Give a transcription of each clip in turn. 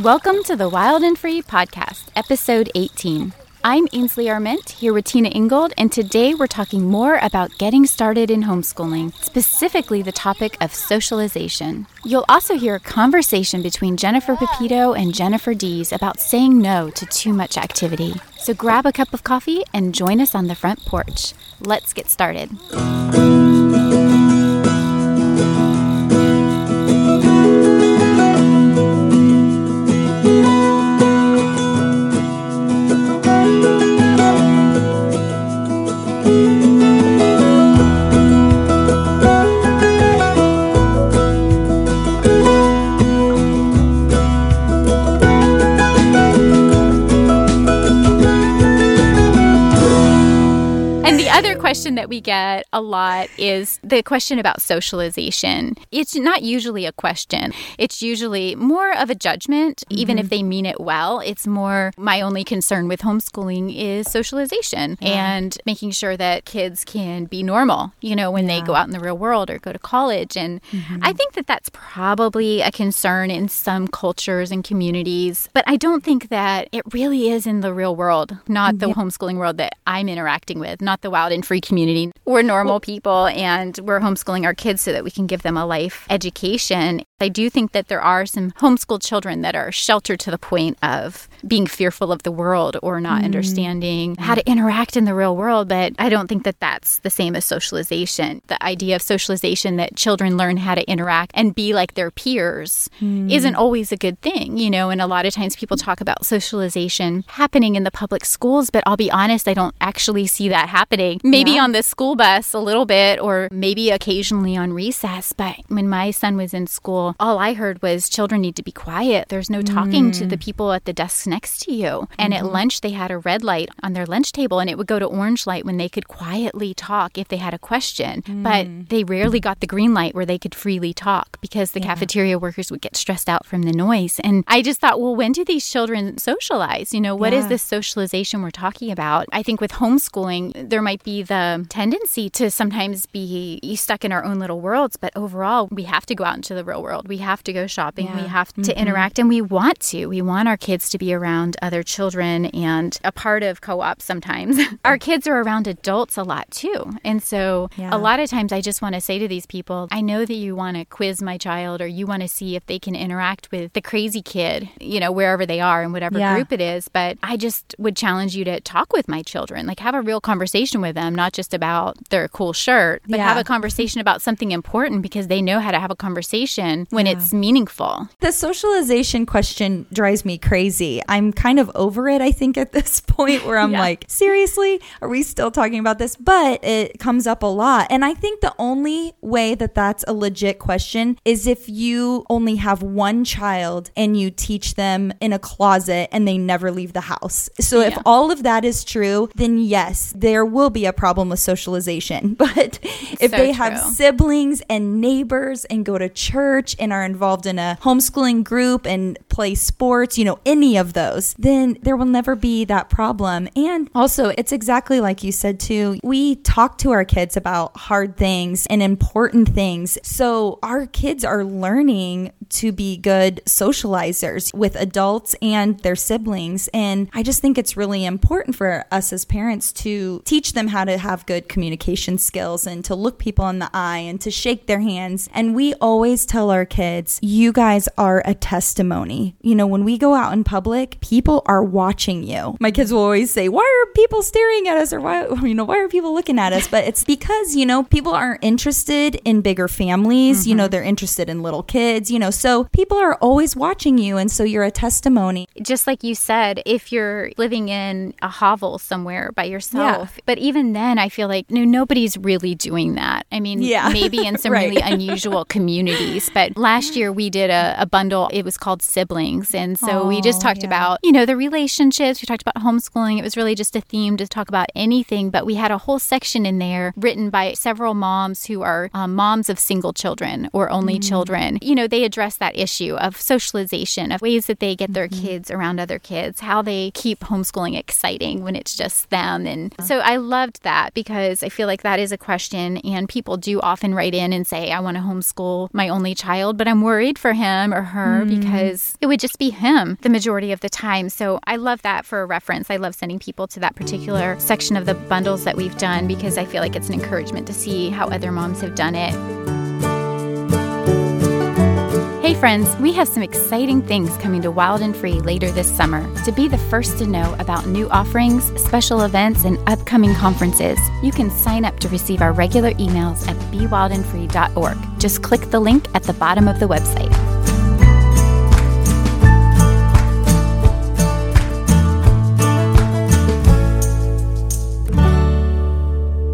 Welcome to the Wild and Free podcast, episode 18. I'm Ainsley Arment, here with Tina Ingold, and today we're talking more about getting started in homeschooling, specifically the topic of socialization. You'll also hear a conversation between Jennifer Pepito and Jennifer Dees about saying no to too much activity. So grab a cup of coffee and join us on the front porch. Let's get started. Question that we get a lot is the question about socialization. It's not usually a question. It's usually more of a judgment, even if they mean it well. It's more, my only concern with homeschooling is socialization and making sure that kids can be normal, you know, when they go out in the real world or go to college. And I think that that's probably a concern in some cultures and communities, but I don't think that it really is in the real world, not the homeschooling world that I'm interacting with, not the Wild and Free community. We're normal people and we're homeschooling our kids so that we can give them a life education. I do think that there are some homeschooled children that are sheltered to the point of being fearful of the world or not understanding how to interact in the real world, but I don't think that that's the same as socialization. The idea of socialization, that children learn how to interact and be like their peers, isn't always a good thing, you know, and a lot of times people talk about socialization happening in the public schools, but I'll be honest, I don't actually see that happening. Maybe on the school bus a little bit, or maybe occasionally on recess. But when my son was in school, all I heard was children need to be quiet. There's no talking to the people at the desks next to you. And at lunch, they had a red light on their lunch table, and it would go to orange light when they could quietly talk if they had a question. But they rarely got the green light where they could freely talk because the cafeteria workers would get stressed out from the noise. And I just thought, well, when do these children socialize? You know, what is this socialization we're talking about? I think with homeschooling, there might be the tendency to sometimes be stuck in our own little worlds, but overall we have to go out into the real world. We have to go shopping. We have to interact, and we want to. We want our kids to be around other children and a part of co-op sometimes. Our kids are around adults a lot too. And so a lot of times I just want to say to these people, I know that you want to quiz my child, or you want to see if they can interact with the crazy kid, you know, wherever they are and whatever group it is. But I just would challenge you to talk with my children, like have a real conversation with them. Not just about their cool shirt, but have a conversation about something important, because they know how to have a conversation when it's meaningful. The socialization question drives me crazy. I'm kind of over it, I think, at this point, where I'm like, seriously, are we still talking about this? But it comes up a lot. And I think the only way that that's a legit question is if you only have one child and you teach them in a closet and they never leave the house. So if all of that is true, then yes, there will be a problem with socialization. But if they have siblings and neighbors and go to church and are involved in a homeschooling group and play sports, you know, any of those, then there will never be that problem. And also, it's exactly like you said too, we talk to our kids about hard things and important things. So our kids are learning to be good socializers with adults and their siblings. And I just think it's really important for us as parents to teach them how to have good communication skills and to look people in the eye and to shake their hands. And we always tell our kids, you guys are a testimony. You know, when we go out in public, people are watching you. My kids will always say, why are people staring at us? Or why are people looking at us? But it's because, you know, people aren't interested in bigger families. You know, they're interested in little kids, you know, so people are always watching you. And so you're a testimony. Just like you said, if you're living in a hovel somewhere by yourself, but even then, I feel like nobody's really doing that. I mean, maybe in some really unusual communities. But last year we did a bundle. It was called Siblings. And so we just talked about, you know, the relationships. We talked about homeschooling. It was really just a theme to talk about anything, but we had a whole section in there written by several moms who are moms of single children or only children. You know, they address that issue of socialization, of ways that they get their kids around other kids, how they keep homeschooling exciting when it's just them. And so I loved that because I feel like that is a question, and people do often write in and say, I want to homeschool my only child, but I'm worried for him or her because it would just be him the majority of the time. So I love that for a reference. I love sending people to that particular section of the bundles that we've done because I feel like it's an encouragement to see how other moms have done it. Hey friends, we have some exciting things coming to Wild and Free later this summer. To be the first to know about new offerings, special events, and upcoming conferences, you can sign up to receive our regular emails at bewildandfree.org. Just click the link at the bottom of the website.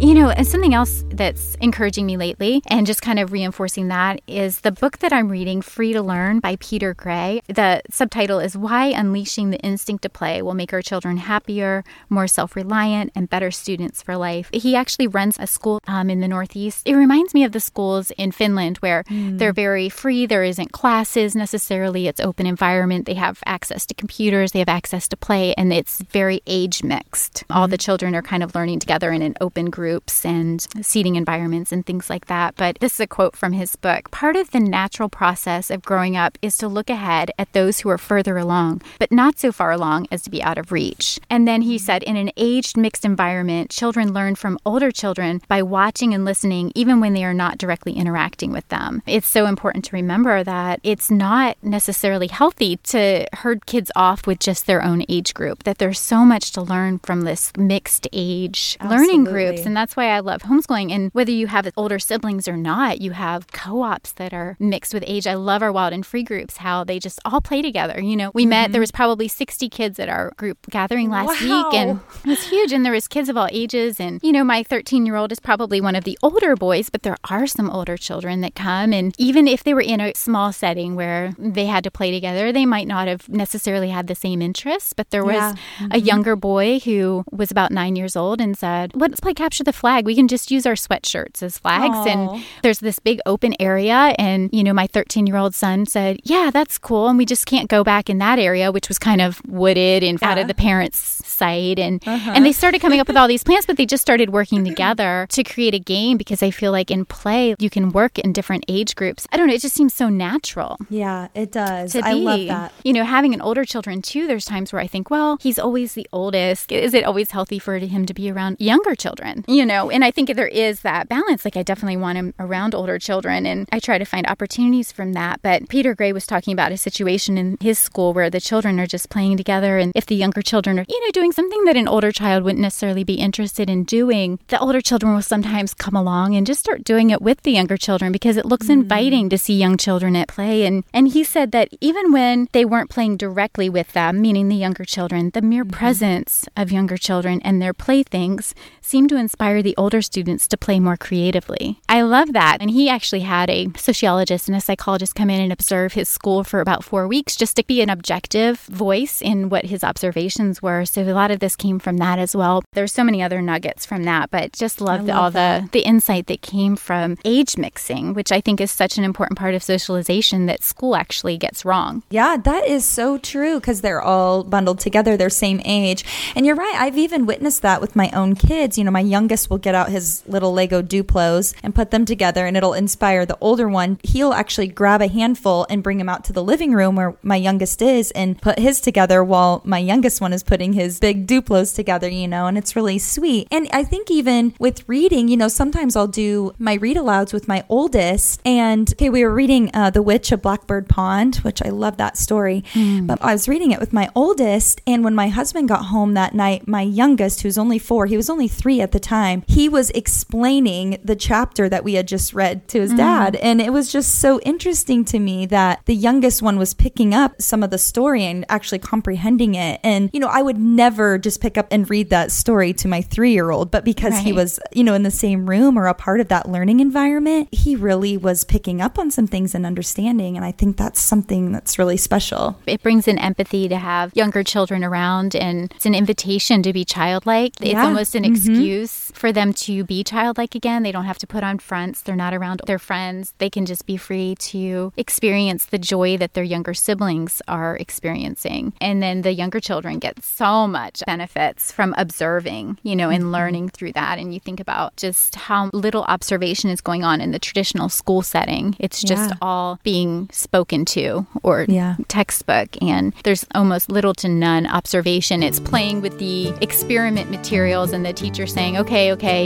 You know, and something else that's encouraging me lately and just kind of reinforcing that is the book that I'm reading, Free to Learn by Peter Gray. The subtitle is Why Unleashing the Instinct to Play Will Make Our Children Happier, More Self-Reliant, and Better Students for Life. He actually runs a school in the Northeast. It reminds me of the schools in Finland where they're very free. There isn't classes necessarily. It's open environment. They have access to computers. They have access to play, and it's very age mixed. All the children are kind of learning together in an open group. And seating environments and things like that. But this is a quote from his book. Part of the natural process of growing up is to look ahead at those who are further along, but not so far along as to be out of reach. And then he said, in an aged, mixed environment, children learn from older children by watching and listening, even when they are not directly interacting with them. It's so important to remember that it's not necessarily healthy to herd kids off with just their own age group, that there's so much to learn from this mixed age learning groups. And that's why I love homeschooling. And whether you have older siblings or not, you have co-ops that are mixed with age. I love our Wild and Free groups, how they just all play together. You know, we met, there was probably 60 kids at our group gathering last week, and it was huge. And there was kids of all ages. And, you know, my 13-year-old is probably one of the older boys, but there are some older children that come. And even if they were in a small setting where they had to play together, they might not have necessarily had the same interests. But there was a younger boy who was about 9 years old and said, let's play Capture the Flag. We can just use our sweatshirts as flags. And there's this big open area. And, you know, my 13-year-old son said, yeah, that's cool. And we just can't go back in that area, which was kind of wooded and out of the parents' sight. And, and they started coming up with all these plans, but they just started working together to create a game because I feel like in play, you can work in different age groups. I don't know. It just seems so natural. Yeah, it does. I love that. You know, having an older children too, there's times where I think, well, he's always the oldest. Is it always healthy for him to be around younger children? You know, and I think there is that balance. Like, I definitely want him around older children, and I try to find opportunities from that. But Peter Gray was talking about a situation in his school where the children are just playing together, and if the younger children are, you know, doing something that an older child wouldn't necessarily be interested in doing, the older children will sometimes come along and just start doing it with the younger children because it looks inviting to see young children at play. And he said that even when they weren't playing directly with them, meaning the younger children, the mere presence of younger children and their playthings seemed to inspire the older students to play more creatively. I love that. And he actually had a sociologist and a psychologist come in and observe his school for about 4 weeks just to be an objective voice in what his observations were. So a lot of this came from that as well. There's so many other nuggets from that, but just loved all the insight that came from age mixing, which I think is such an important part of socialization that school actually gets wrong. Yeah, that is so true because they're all bundled together. They're same age. And you're right. I've even witnessed that with my own kids. You know, my youngest will get out his little Lego Duplos and put them together, and it'll inspire the older one. He'll actually grab a handful and bring them out to the living room where my youngest is and put his together while my youngest one is putting his big Duplos together, you know, and it's really sweet. And I think even with reading, you know, sometimes I'll do my read alouds with my oldest, and we were reading The Witch of Blackbird Pond, which I love that story, but I was reading it with my oldest, and when my husband got home that night, my youngest, who's only 4, he was only 3 at the time, he was explaining explaining the chapter that we had just read to his dad. And it was just so interesting to me that the youngest one was picking up some of the story and actually comprehending it. And, you know, I would never just pick up and read that story to my 3-year-old, but because he was, you know, in the same room or a part of that learning environment, he really was picking up on some things and understanding. And I think that's something that's really special. It brings an empathy to have younger children around, and it's an invitation to be childlike. It's almost an excuse for them to be childlike again. They don't have to put on fronts. They're not around their friends. They can just be free to experience the joy that their younger siblings are experiencing. And then the younger children get so much benefits from observing, you know, and learning through that. And you think about just how little observation is going on in the traditional school setting. It's just all being spoken to or textbook. And there's almost little to none observation. It's playing with the experiment materials and the teacher saying, okay,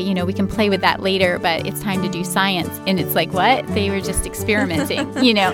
you know, we can play with that later, but it's time to do science. And it's like, what? They were just experimenting, you know.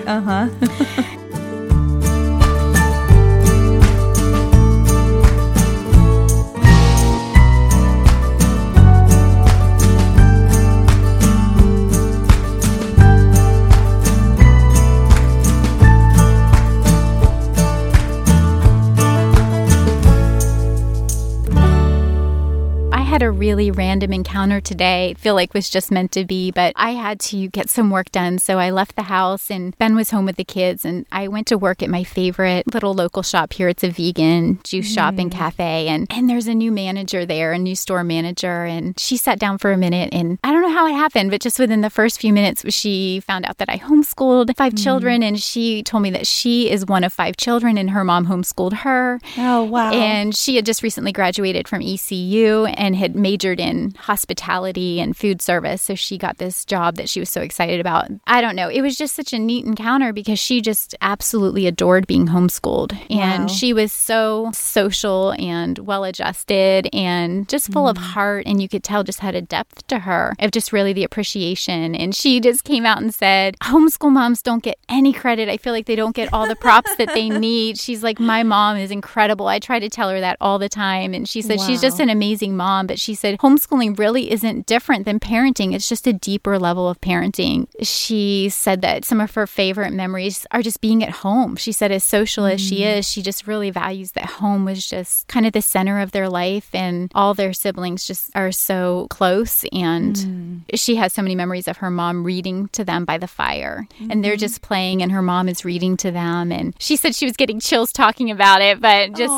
Had a really random encounter today. I feel like it was just meant to be, but I had to get some work done. So I left the house and Ben was home with the kids, and I went to work at my favorite little local shop here. It's a vegan juice shop and cafe. And there's a new manager there, a new store manager. And she sat down for a minute, and I don't know how it happened, but just within the first few minutes, she found out that I homeschooled 5 children. And she told me that she is one of 5 children and her mom homeschooled her. Oh, wow. And she had just recently graduated from ECU and had majored in hospitality and food service. So she got this job that she was so excited about. I don't know. It was just such a neat encounter because she just absolutely adored being homeschooled. And she was so social and well-adjusted and just full of heart. And you could tell just had a depth to her of just really the appreciation. And she just came out and said, homeschool moms don't get any credit. I feel like they don't get all the props that they need. She's like, my mom is incredible. I try to tell her that all the time. And she said, she's just an amazing mom. But she said, homeschooling really isn't different than parenting. It's just a deeper level of parenting. She said that some of her favorite memories are just being at home. She said, as social as she is, she just really values that home was just kind of the center of their life, and all their siblings just are so close. And she has so many memories of her mom reading to them by the fire, and they're just playing, and her mom is reading to them. And she said she was getting chills talking about it, but just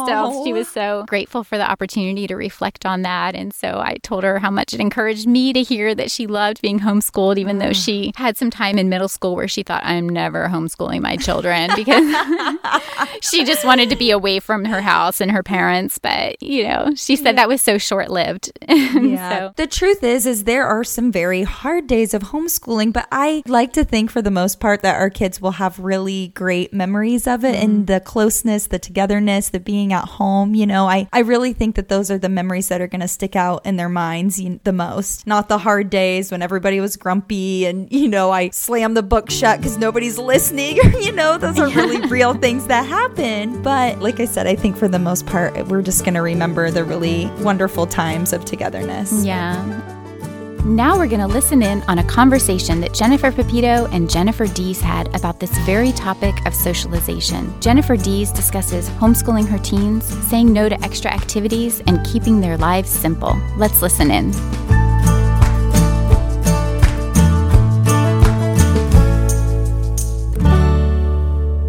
she was so grateful for the opportunity to reflect on that. And so I told her how much it encouraged me to hear that she loved being homeschooled, even though she had some time in middle school where she thought, I'm never homeschooling my children, because she just wanted to be away from her house and her parents. But, you know, she said that was so short-lived. So. The truth is there are some very hard days of homeschooling, but I like to think for the most part that our kids will have really great memories of it, and the closeness, the togetherness, the being at home. You know, I really think that those are the memories that are going to stick out in their minds the most, not the hard days when everybody was grumpy and, you know, I slammed the book shut because nobody's listening. You know, those are really real things that happen. But like I said, I think for the most part, we're just going to remember the really wonderful times of togetherness. Yeah. Now we're going to listen in on a conversation that Jennifer Pepito and Jennifer Dees had about this very topic of socialization. Jennifer Dees discusses homeschooling her teens, saying no to extra activities, and keeping their lives simple. Let's listen in.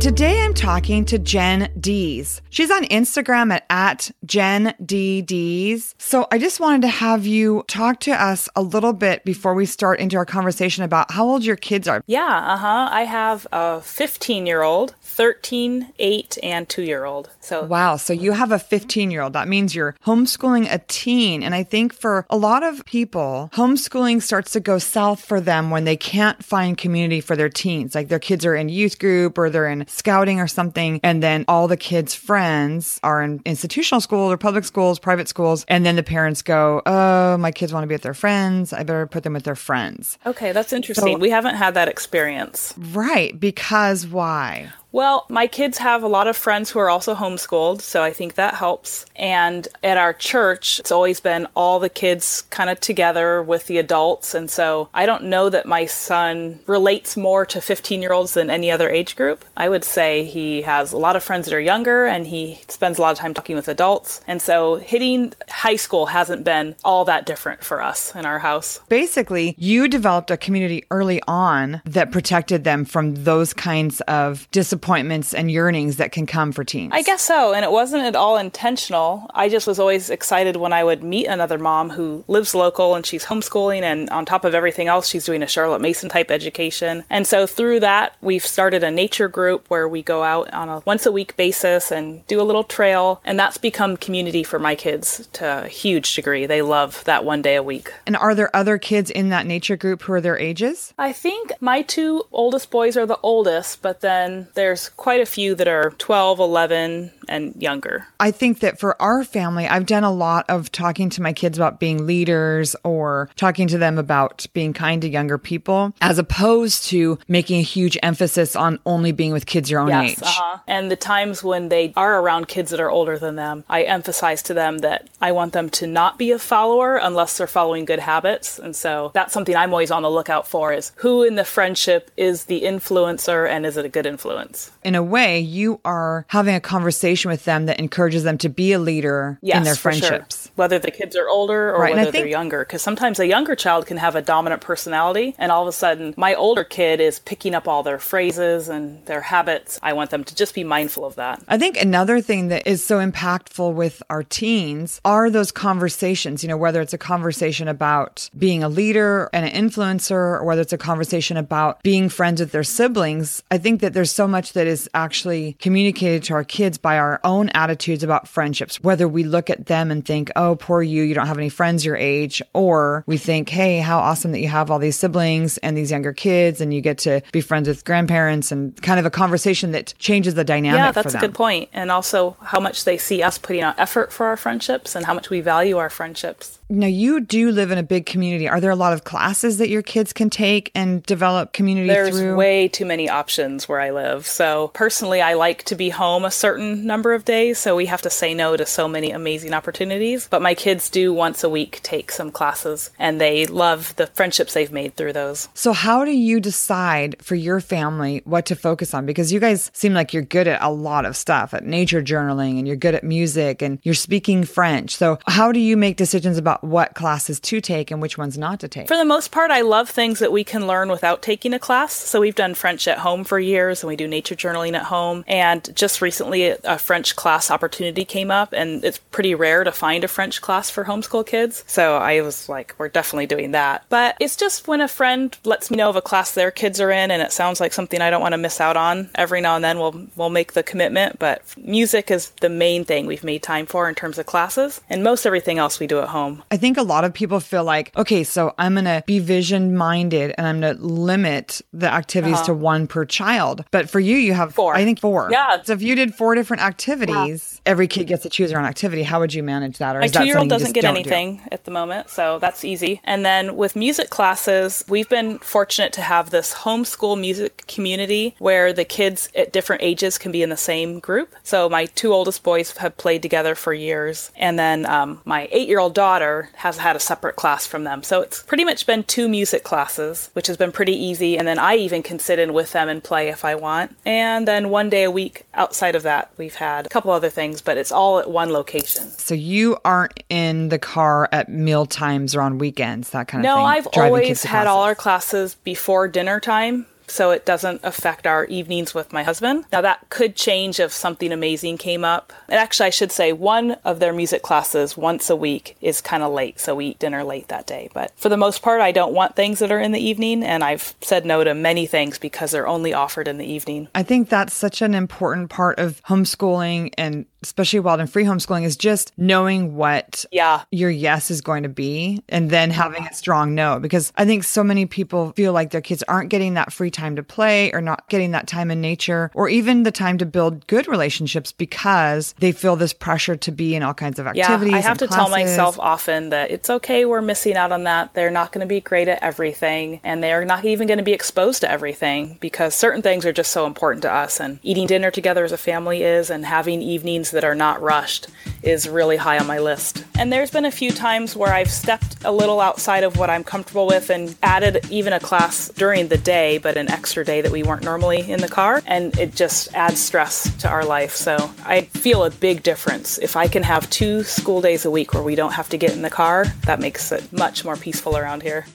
Today I'm talking to Jen Dees. She's on Instagram at @JenDDees. So I just wanted to have you talk to us a little bit before we start into our conversation about how old your kids are. I have a 15-year-old, 13, 8, and 2-year-old. Wow, so you have a 15-year-old. That means you're homeschooling a teen. And I think for a lot of people, homeschooling starts to go south for them when they can't find community for their teens. Like their kids are in youth group or they're in scouting or something, and then all the kids' friends are in institutional school or public schools, private schools, and then the parents go, oh, my kids want to be with their friends. I better put them with their friends. Okay, that's interesting. So, we haven't had that experience. Right, because why? Well, my kids have a lot of friends who are also homeschooled, so I think that helps. And at our church, it's always been all the kids kind of together with the adults. And so I don't know that my son relates more to 15-year-olds than any other age group. I would say he has a lot of friends that are younger, and he spends a lot of time talking with adults. And so hitting high school hasn't been all that different for us in our house. Basically, you developed a community early on that protected them from those kinds of disappointments and yearnings that can come for teens. I guess so. And it wasn't at all intentional. I just was always excited when I would meet another mom who lives local and she's homeschooling, and on top of everything else, she's doing a Charlotte Mason type education. And so through that, we've started a nature group where we go out on a once a week basis and do a little trail. And that's become community for my kids to a huge degree. They love that one day a week. And are there other kids in that nature group who are their ages? I think my two oldest boys are the oldest, but then there's quite a few that are 12, 11, and younger. I think that for our family, I've done a lot of talking to my kids about being leaders or talking to them about being kind to younger people, as opposed to making a huge emphasis on only being with kids your own age. Uh-huh. And the times when they are around kids that are older than them, I emphasize to them that I want them to not be a follower unless they're following good habits. And so that's something I'm always on the lookout for, is who in the friendship is the influencer and is it a good influence? In a way, you are having a conversation with them that encourages them to be a leader in their friendships. Sure. Whether the kids are older or whether they're younger. Because sometimes a younger child can have a dominant personality, and all of a sudden my older kid is picking up all their phrases and their habits. I want them to just be mindful of that. I think another thing that is so impactful with our teens are those conversations, you know, whether it's a conversation about being a leader and an influencer, or whether it's a conversation about being friends with their siblings. I think that there's so much that is actually communicated to our kids by our own attitudes about friendships, whether we look at them and think, oh, poor you, you don't have any friends your age, or we think, hey, how awesome that you have all these siblings and these younger kids and you get to be friends with grandparents, and kind of a conversation that changes the dynamic. Yeah, that's for them. A good point. And also how much they see us putting out effort for our friendships and how much we value our friendships. Now, you do live in a big community. Are there a lot of classes that your kids can take and develop community through? There's way too many options where I live. So personally, I like to be home a certain number of days, so we have to say no to so many amazing opportunities. But my kids do once a week take some classes, and they love the friendships they've made through those. So how do you decide for your family what to focus on? Because you guys seem like you're good at a lot of stuff, at nature journaling, and you're good at music, and you're speaking French. So how do you make decisions about what classes to take and which ones not to take? For the most part, I love things that we can learn without taking a class. So we've done French at home for years, and we do nature journaling at home. And just recently, a French class opportunity came up, and it's pretty rare to find a French class for homeschool kids. So I was like, we're definitely doing that. But it's just when a friend lets me know of a class their kids are in, and it sounds like something I don't want to miss out on, every now and then we'll make the commitment. But music is the main thing we've made time for in terms of classes, and most everything else we do at home. I think a lot of people feel like, okay, so I'm going to be vision-minded and I'm going to limit the activities to one per child. But for you, you have four. Yeah. So if you did 4 different activities, every kid gets to choose their own activity. How would you manage that? Or my 2-year-old doesn't get anything at the moment, so that's easy. And then with music classes, we've been fortunate to have this homeschool music community where the kids at different ages can be in the same group. So my 2 oldest boys have played together for years. And then my 8-year-old daughter has had a separate class from them. So it's pretty much been 2 music classes, which has been pretty easy. And then I even can sit in with them and play if I want. And then one day a week outside of that, we've had a couple other things, but it's all at one location. So you aren't in the car at meal times or on weekends, that kind of thing? No, I've always had all our classes before dinner time, so it doesn't affect our evenings with my husband. Now, that could change if something amazing came up. And actually, I should say one of their music classes once a week is kind of late, so we eat dinner late that day. But for the most part, I don't want things that are in the evening, and I've said no to many things because they're only offered in the evening. I think that's such an important part of homeschooling, and especially wild and free homeschooling, is just knowing what your yes is going to be, and then having a strong no. Because I think so many people feel like their kids aren't getting that free time to play or not getting that time in nature or even the time to build good relationships because they feel this pressure to be in all kinds of activities. Yeah, I have to tell myself often that it's okay, we're missing out on that. They're not going to be great at everything and they're not even going to be exposed to everything because certain things are just so important to us, and eating dinner together as a family is, and having evenings that are not rushed is really high on my list. And there's been a few times where I've stepped a little outside of what I'm comfortable with and added even a class during the day, but an extra day that we weren't normally in the car, and it just adds stress to our life. So I feel a big difference. If I can have 2 school days a week where we don't have to get in the car, that makes it much more peaceful around here.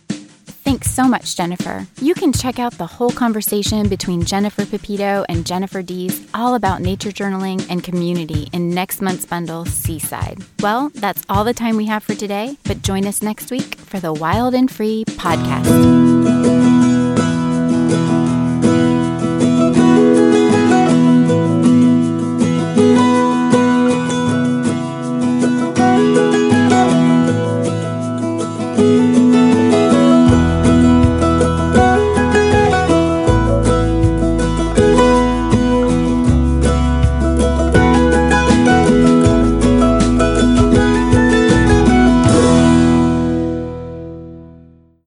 Thanks so much, Jennifer. You can check out the whole conversation between Jennifer Pepito and Jennifer Dees all about nature journaling and community in next month's bundle, Seaside. Well, that's all the time we have for today, but join us next week for the Wild and Free podcast.